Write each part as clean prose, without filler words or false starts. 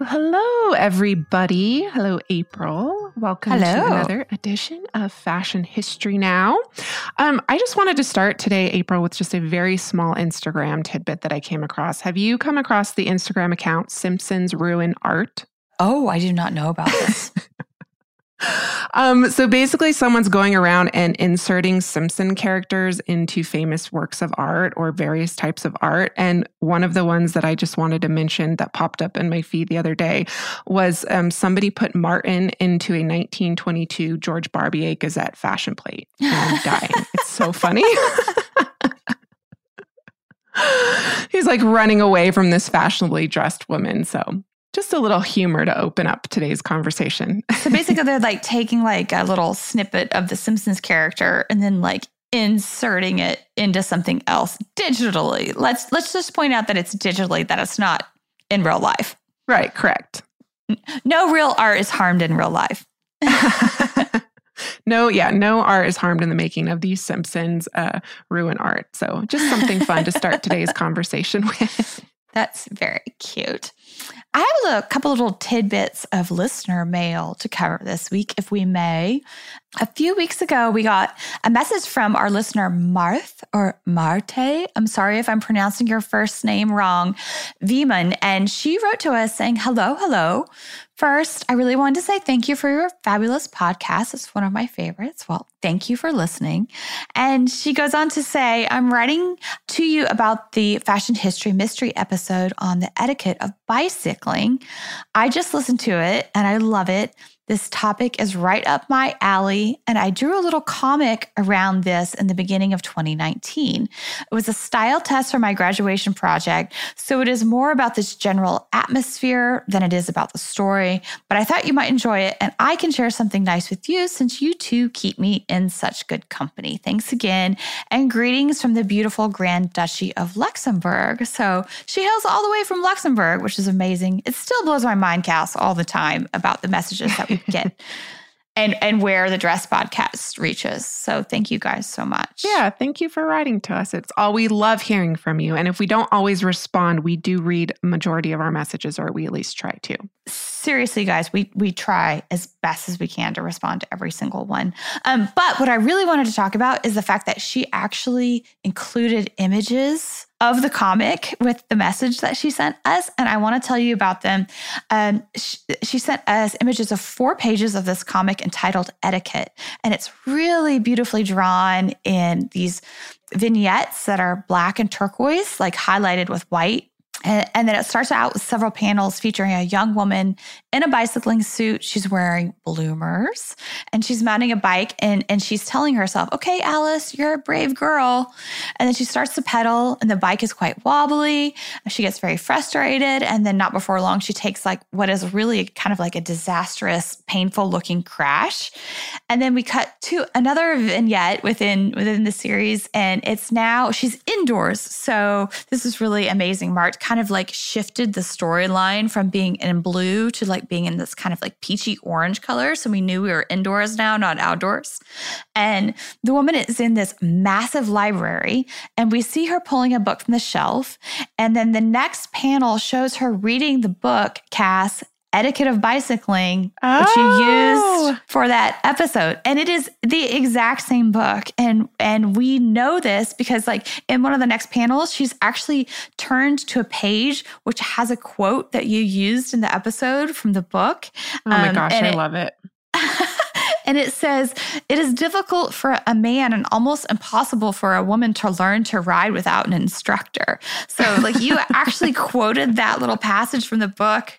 Well, hello, everybody. Hello, April. Welcome to another edition of Fashion History Now. I just wanted to start today, April, with just a very small Instagram tidbit that I came across. Have you come across the Instagram account Simpsons Ruin Art? Oh, I do not know about this. So basically, someone's going around and inserting Simpson characters into famous works of art or various types of art. And one of the ones that I just wanted to mention that popped up in my feed the other day was somebody put Martin into a 1922 George Barbier Gazette fashion plate. And I'm dying. It's so funny. He's like running away from this fashionably dressed woman. So just a little humor to open up today's conversation. So basically they're like taking like a little snippet of the Simpsons character and then like inserting it into something else digitally. Let's just point out that it's digitally, that it's not in real life. Right, correct. No real art is harmed in real life. No art is harmed in the making of the Simpsons Ruin Art. So just something fun to start today's conversation with. That's very cute. I have a couple of little tidbits of listener mail to cover this week, if we may. A few weeks ago, we got a message from our listener, Marth. I'm sorry if I'm pronouncing your first name wrong, Viman. And she wrote to us saying, hello. First, I really wanted to say thank you for your fabulous podcast. It's one of my favorites. Well, thank you for listening. And she goes on to say, I'm writing to you about the Fashion History Mystery episode on the etiquette of bicycling. I just listened to it and I love it. This topic is right up my alley, and I drew a little comic around this in the beginning of 2019. It was a style test for my graduation project, so it is more about this general atmosphere than it is about the story, but I thought you might enjoy it, and I can share something nice with you since you two keep me in such good company. Thanks again, and greetings from the beautiful Grand Duchy of Luxembourg. So she hails all the way from Luxembourg, which is amazing. It still blows my mind, Cass, all the time about the messages that we get and where the Dress podcast reaches. So thank you guys so much. Yeah, thank you for writing to us. It's all, we love hearing from you. And if we don't always respond, we do read majority of our messages, or we at least try to. Seriously, guys, we try as best as we can to respond to every single one. But what I really wanted to talk about is the fact that she actually included images of the comic with the message that she sent us. And I want to tell you about them. She sent us images of 4 pages of this comic entitled Etiquette. And it's really beautifully drawn in these vignettes that are black and turquoise, like highlighted with white. And then it starts out with several panels featuring a young woman in a bicycling suit. She's wearing bloomers and she's mounting a bike and she's telling herself, okay, Alice, you're a brave girl. And then she starts to pedal and the bike is quite wobbly. She gets very frustrated. And then not before long, she takes like what is really kind of like a disastrous, painful looking crash. And then we cut to another vignette within the series. And it's now, she's indoors. So this is really amazing. Mark kind of like shifted the storyline from being in blue to like being in this kind of like peachy orange color. So we knew we were indoors now, not outdoors. And the woman is in this massive library and we see her pulling a book from the shelf. And then the next panel shows her reading the book, Cass, Etiquette of Bicycling, which you used for that episode. And it is the exact same book. And we know this because like in one of the next panels, she's actually turned to a page which has a quote that you used in the episode from the book. Oh my gosh, I love it. And it says, it is difficult for a man and almost impossible for a woman to learn to ride without an instructor. So like you actually quoted that little passage from the book,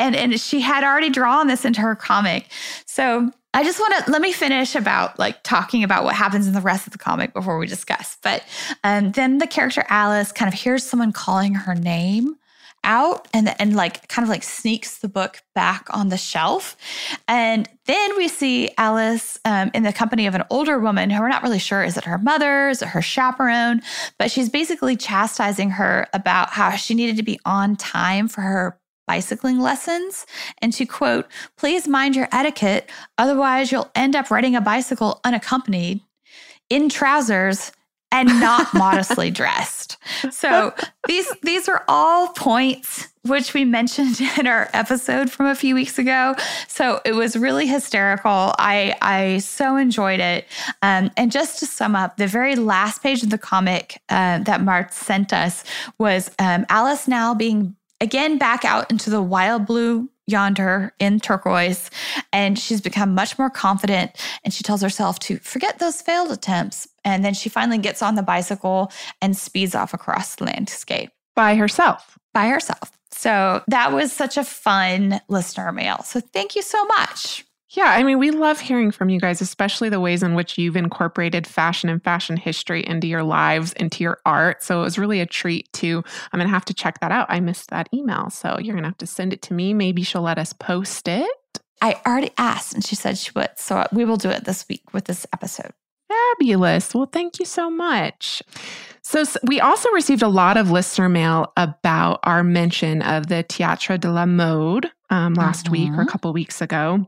and she had already drawn this into her comic. So I just want to, let me finish about like talking about what happens in the rest of the comic before we discuss. But then the character Alice kind of hears someone calling her name out and like kind of like sneaks the book back on the shelf. And then we see Alice in the company of an older woman who we're not really sure, is it her mother, is it her chaperone? But she's basically chastising her about how she needed to be on time for her bicycling lessons. And to quote, "Please mind your etiquette, otherwise you'll end up riding a bicycle unaccompanied, in trousers, and not modestly dressed." So these are all points which we mentioned in our episode from a few weeks ago. So it was really hysterical. I so enjoyed it. And just to sum up, the very last page of the comic that Marth sent us was Alice now being again back out into the wild blue yonder in turquoise, and she's become much more confident, and she tells herself to forget those failed attempts, and then she finally gets on the bicycle and speeds off across the landscape. By herself. So that was such a fun listener mail. So thank you so much. Yeah, I mean, we love hearing from you guys, especially the ways in which you've incorporated fashion and fashion history into your lives, into your art. So it was really a treat to, I'm going to have to check that out. I missed that email. So you're going to have to send it to me. Maybe she'll let us post it. I already asked and she said she would. So we will do it this week with this episode. Fabulous. Well, thank you so much. So we also received a lot of listener mail about our mention of the Teatro della Moda last week or a couple weeks ago,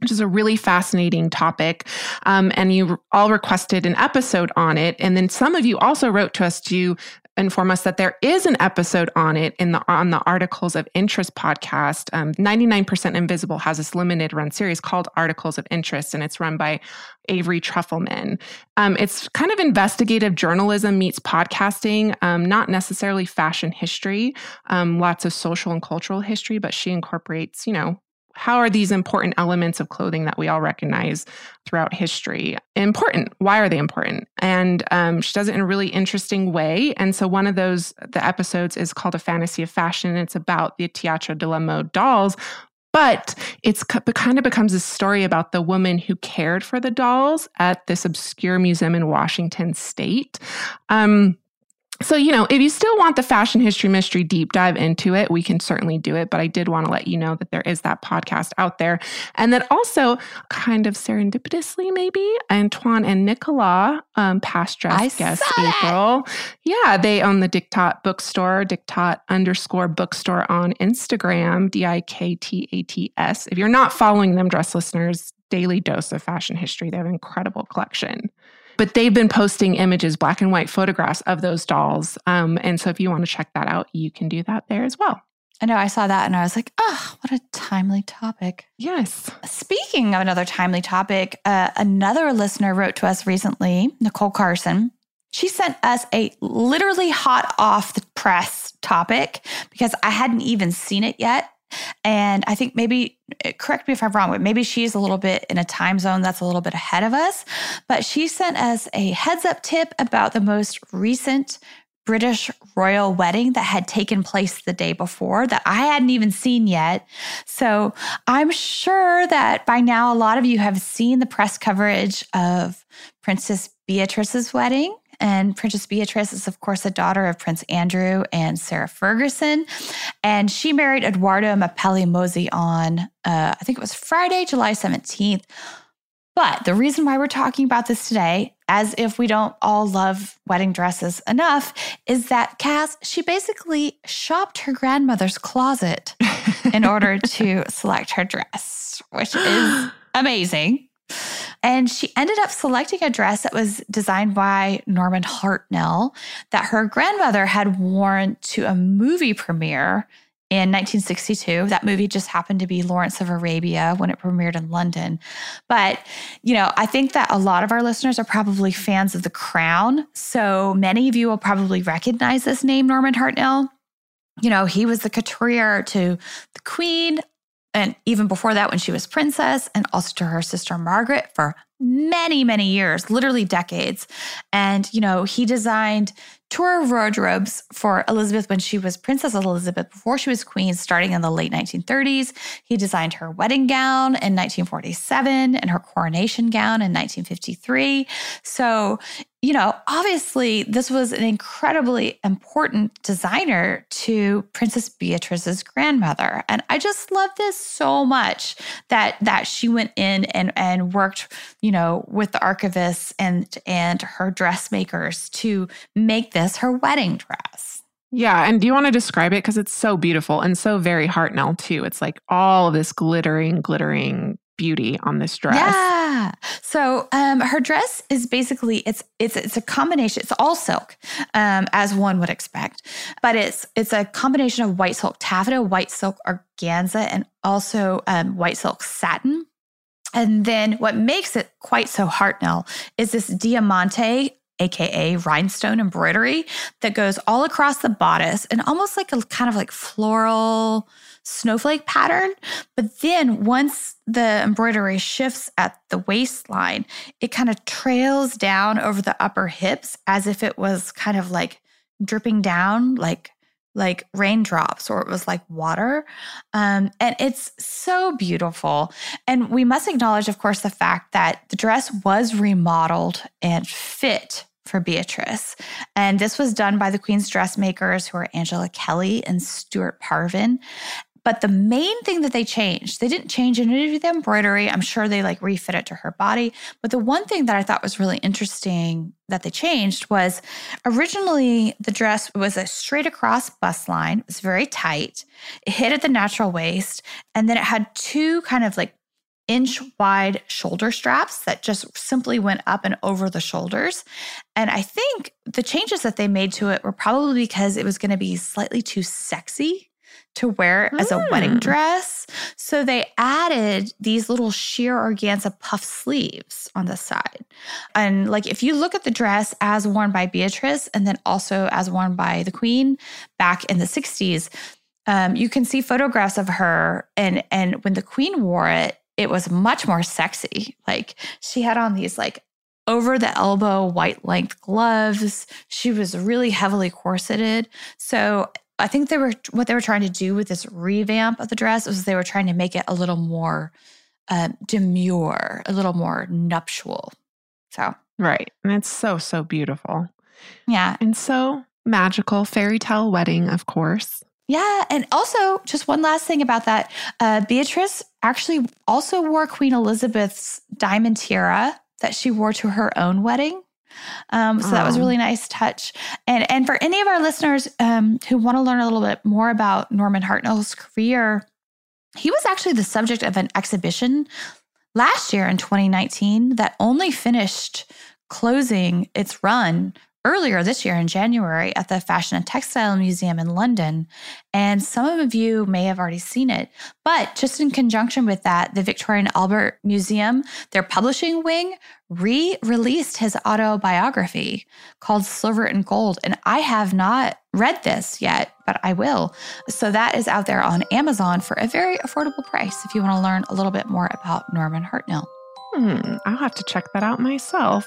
which is a really fascinating topic. And you all requested an episode on it. And then some of you also wrote to us to inform us that there is an episode on it on the Articles of Interest podcast. 99% Invisible has this limited run series called Articles of Interest, and it's run by Avery Truffleman. It's kind of investigative journalism meets podcasting, not necessarily fashion history, lots of social and cultural history, but she incorporates, how are these important elements of clothing that we all recognize throughout history important? Why are they important? And she does it in a really interesting way. And so one of the episodes is called A Fantasy of Fashion. It's about the Teatro della Moda dolls, but it's kind of becomes a story about the woman who cared for the dolls at this obscure museum in Washington state. So, if you still want the fashion history mystery deep dive into it, we can certainly do it. But I did want to let you know that there is that podcast out there. And that also, kind of serendipitously maybe, Antoine and Nicolas, past dress guests, April. Yeah, they own the Diktat bookstore, Diktat_bookstore on Instagram, Diktats. If you're not following them, dress listeners, daily dose of fashion history. They have an incredible collection. But they've been posting images, black and white photographs of those dolls. And so if you want to check that out, you can do that there as well. I know, I saw that and I was like, oh, what a timely topic. Yes. Speaking of another timely topic, another listener wrote to us recently, Nicole Carson. She sent us a literally hot off the press topic because I hadn't even seen it yet. And I think maybe, correct me if I'm wrong, but maybe she's a little bit in a time zone that's a little bit ahead of us. But she sent us a heads up tip about the most recent British royal wedding that had taken place the day before that I hadn't even seen yet. So I'm sure that by now a lot of you have seen the press coverage of Princess Beatrice's wedding. And Princess Beatrice is, of course, the daughter of Prince Andrew and Sarah Ferguson. And she married Eduardo Mapelli Mozzi on, I think it was Friday, July 17th. But the reason why we're talking about this today, as if we don't all love wedding dresses enough, is that Cass, she basically shopped her grandmother's closet in order to select her dress, which is amazing. And she ended up selecting a dress that was designed by Norman Hartnell that her grandmother had worn to a movie premiere in 1962. That movie just happened to be Lawrence of Arabia when it premiered in London. But, I think that a lot of our listeners are probably fans of The Crown. So many of you will probably recognize this name, Norman Hartnell. He was the couturier to the Queen, and even before that when she was princess, and also to her sister Margaret for many, many years, literally decades. And, you know, he designed tour wardrobes for Elizabeth when she was Princess Elizabeth, before she was queen, starting in the late 1930s. He designed her wedding gown in 1947 and her coronation gown in 1953. So, you know, obviously this was an incredibly important designer to Princess Beatrice's grandmother. And I just love this so much that she went in and worked, you know, with the archivists and her dressmakers to make this her wedding dress. Yeah. And do you want to describe it? Because it's so beautiful and so very Hartnell too. It's like all this glittering beauty on this dress. Yeah. So her dress is basically, it's a combination. It's all silk, as one would expect, but it's a combination of white silk taffeta, white silk organza, and also white silk satin. And then what makes it quite so Hartnell is this diamante, AKA rhinestone embroidery, that goes all across the bodice and almost like a kind of like floral snowflake pattern. But then once the embroidery shifts at the waistline, it kind of trails down over the upper hips as if it was kind of like dripping down like raindrops, or it was like water. And it's so beautiful. And we must acknowledge, of course, the fact that the dress was remodeled and fit for Beatrice. And this was done by the Queen's dressmakers, who are Angela Kelly and Stuart Parvin. But the main thing that they didn't change any of the embroidery. I'm sure they like refit it to her body. But the one thing that I thought was really interesting that they changed was, originally the dress was a straight across bust line. It was very tight. It hit at the natural waist. And then it had two kind of like inch wide shoulder straps that just simply went up and over the shoulders. And I think the changes that they made to it were probably because it was going to be slightly too sexy to wear as a wedding dress. So they added these little sheer organza puff sleeves on the side. And like, if you look at the dress as worn by Beatrice and then also as worn by the Queen back in the 60s, you can see photographs of her. And when the Queen wore it, it was much more sexy. Like, she had on these like over the elbow white length gloves. She was really heavily corseted. So I think what they were trying to do with this revamp of the dress was they were trying to make it a little more demure, a little more nuptial. So right, and it's so beautiful. Yeah, and so magical, fairy tale wedding, of course. Yeah, and also just one last thing about that, Beatrice actually also wore Queen Elizabeth's diamond tiara that she wore to her own wedding. So that was a really nice touch. And for any of our listeners who want to learn a little bit more about Norman Hartnell's career, he was actually the subject of an exhibition last year in 2019 that only finished closing its run earlier this year in January at the Fashion and Textile Museum in London. And some of you may have already seen it, but just in conjunction with that, the Victoria and Albert Museum, their publishing wing, re-released his autobiography called Silver and Gold. And I have not read this yet, but I will. So that is out there on Amazon for a very affordable price if you want to learn a little bit more about Norman Hartnell. I'll have to check that out myself.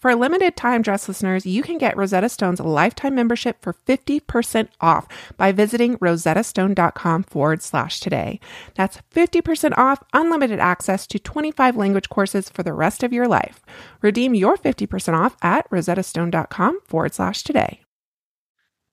For limited time, Dress listeners, you can get Rosetta Stone's lifetime membership for 50% off by visiting rosettastone.com/today. That's 50% off unlimited access to 25 language courses for the rest of your life. Redeem your 50% off at rosettastone.com/today.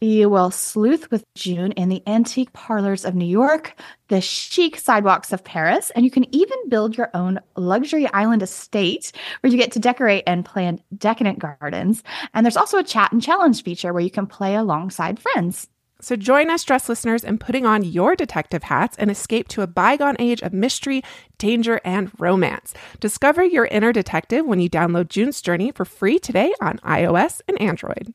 You will sleuth with June in the antique parlors of New York, the chic sidewalks of Paris, and you can even build your own luxury island estate where you get to decorate and plant decadent gardens. And there's also a chat and challenge feature where you can play alongside friends. So join us, Dress listeners, in putting on your detective hats and escape to a bygone age of mystery, danger, and romance. Discover your inner detective when you download June's Journey for free today on iOS and Android.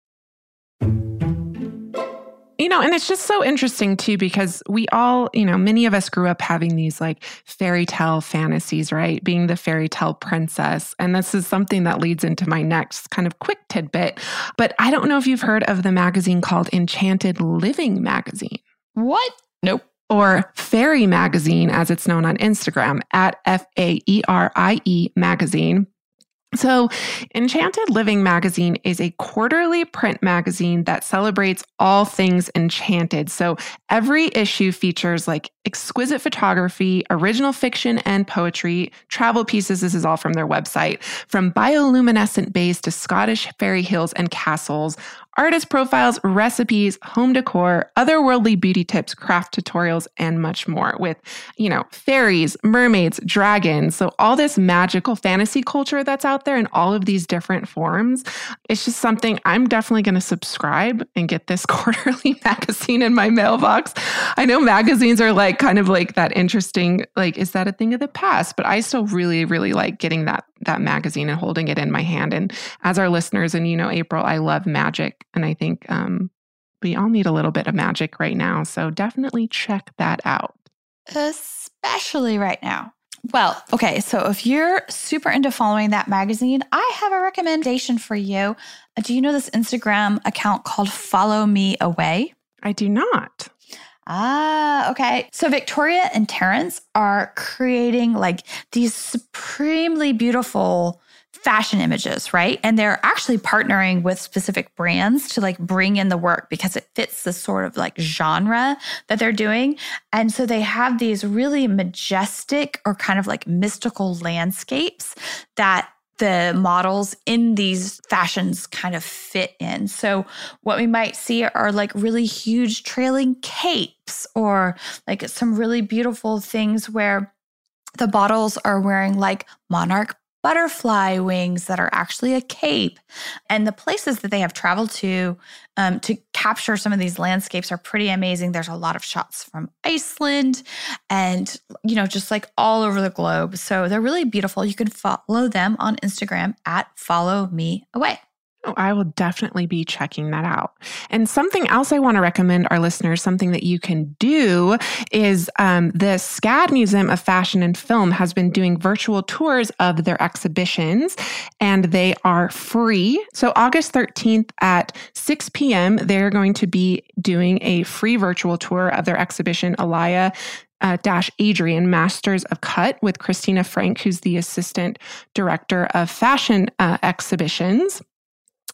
You know, and it's just so interesting too, because we all, you know, many of us grew up having these like fairy tale fantasies, right? Being the fairy tale princess. And this is something that leads into my next kind of quick tidbit. But I don't know if you've heard of the magazine called Enchanted Living Magazine. What? Nope. Or Fairy Magazine, as it's known on Instagram, at F-A-E-R-I-E Magazine. So Enchanted Living Magazine is a quarterly print magazine that celebrates all things enchanted. So every issue features like exquisite photography, original fiction and poetry, travel pieces. This is all from their website. From bioluminescent bays to Scottish fairy hills and castles, artist profiles, recipes, home decor, otherworldly beauty tips, craft tutorials, and much more with, you know, fairies, mermaids, dragons. So all this magical fantasy culture that's out there in all of these different forms. It's just something I'm definitely going to subscribe and get this quarterly magazine in my mailbox. I know magazines are like kind of like that interesting, like, is that a thing of the past? But I still really, really like getting that magazine and holding it in my hand. And as our listeners, and you know, April, I love magic. And I think we all need a little bit of magic right now. So definitely check that out. Especially right now. Well, okay. So if you're super into following that magazine, I have a recommendation for you. Do you know this Instagram account called Follow Me Away? I do not. Ah, okay. So Victoria and Terrence are creating like these supremely beautiful fashion images, right? And they're actually partnering with specific brands to like bring in the work because it fits this sort of like genre that they're doing. And so they have these really majestic or kind of like mystical landscapes that the models in these fashions kind of fit in. So what we might see are like really huge trailing capes or like some really beautiful things where the models are wearing like monarch butterfly wings that are actually a cape. And the places that they have traveled to capture some of these landscapes are pretty amazing. There's a lot of shots from Iceland and, you know, just like all over the globe. So they're really beautiful. You can follow them on Instagram at Follow Me Away. Oh, I will definitely be checking that out. And something else I want to recommend our listeners, something that you can do is the SCAD Museum of Fashion and Film has been doing virtual tours of their exhibitions, and they are free. So August 13th at 6 p.m., they're going to be doing a free virtual tour of their exhibition, Alaïa Adrian, Masters of Cut, with Christina Frank, who's the assistant director of fashion exhibitions.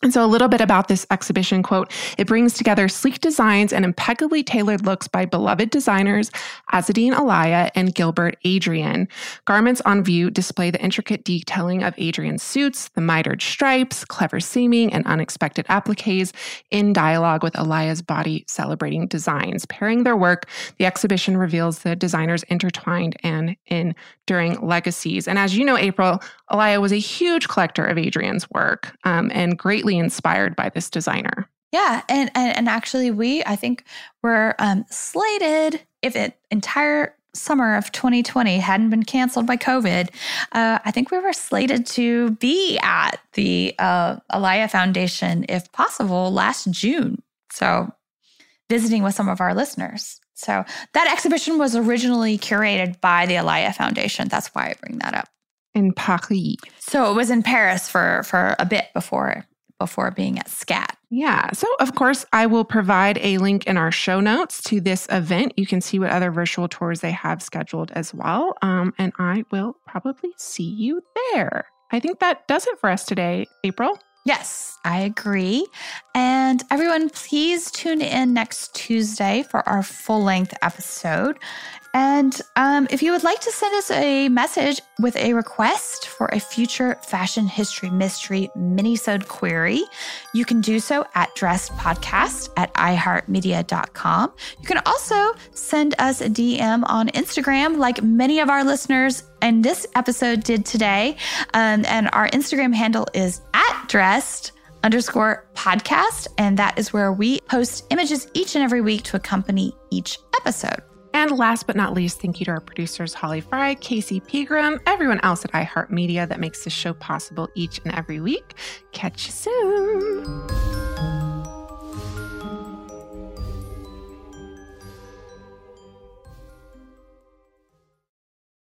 And so a little bit about this exhibition, quote, "It brings together sleek designs and impeccably tailored looks by beloved designers Azzedine Alaïa and Gilbert Adrian. Garments on view display the intricate detailing of Adrian's suits, the mitered stripes, clever seaming, and unexpected appliques in dialogue with Alaïa's body celebrating designs. Pairing their work, the exhibition reveals the designers' intertwined and enduring legacies." And as you know, April, Alaïa was a huge collector of Adrian's work and greatly inspired by this designer. Yeah, and actually I think were slated if the entire summer of 2020 hadn't been canceled by COVID. I think we were slated to be at the Alaïa Foundation, if possible, last June. So visiting with some of our listeners. So that exhibition was originally curated by the Alaïa Foundation. That's why I bring that up. In Paris. So it was in Paris for a bit before being at SCAD. Yeah. So, of course, I will provide a link in our show notes to this event. You can see what other virtual tours they have scheduled as well. And I will probably see you there. I think that does it for us today, April. Yes, I agree. And everyone, please tune in next Tuesday for our full-length episode. And if you would like to send us a message with a request for a future fashion history mystery minisode query, you can do so at dressedpodcast@iheartmedia.com. You can also send us a DM on Instagram, like many of our listeners in this episode did today. And our Instagram handle is @dressed_podcast. And that is where we post images each and every week to accompany each episode. And last but not least, thank you to our producers, Holly Fry, Casey Pegram, everyone else at iHeartMedia that makes this show possible each and every week. Catch you soon.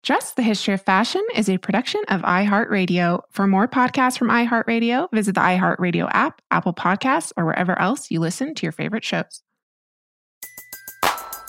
Dress the History of Fashion is a production of iHeartRadio. For more podcasts from iHeartRadio, visit the iHeartRadio app, Apple Podcasts, or wherever else you listen to your favorite shows.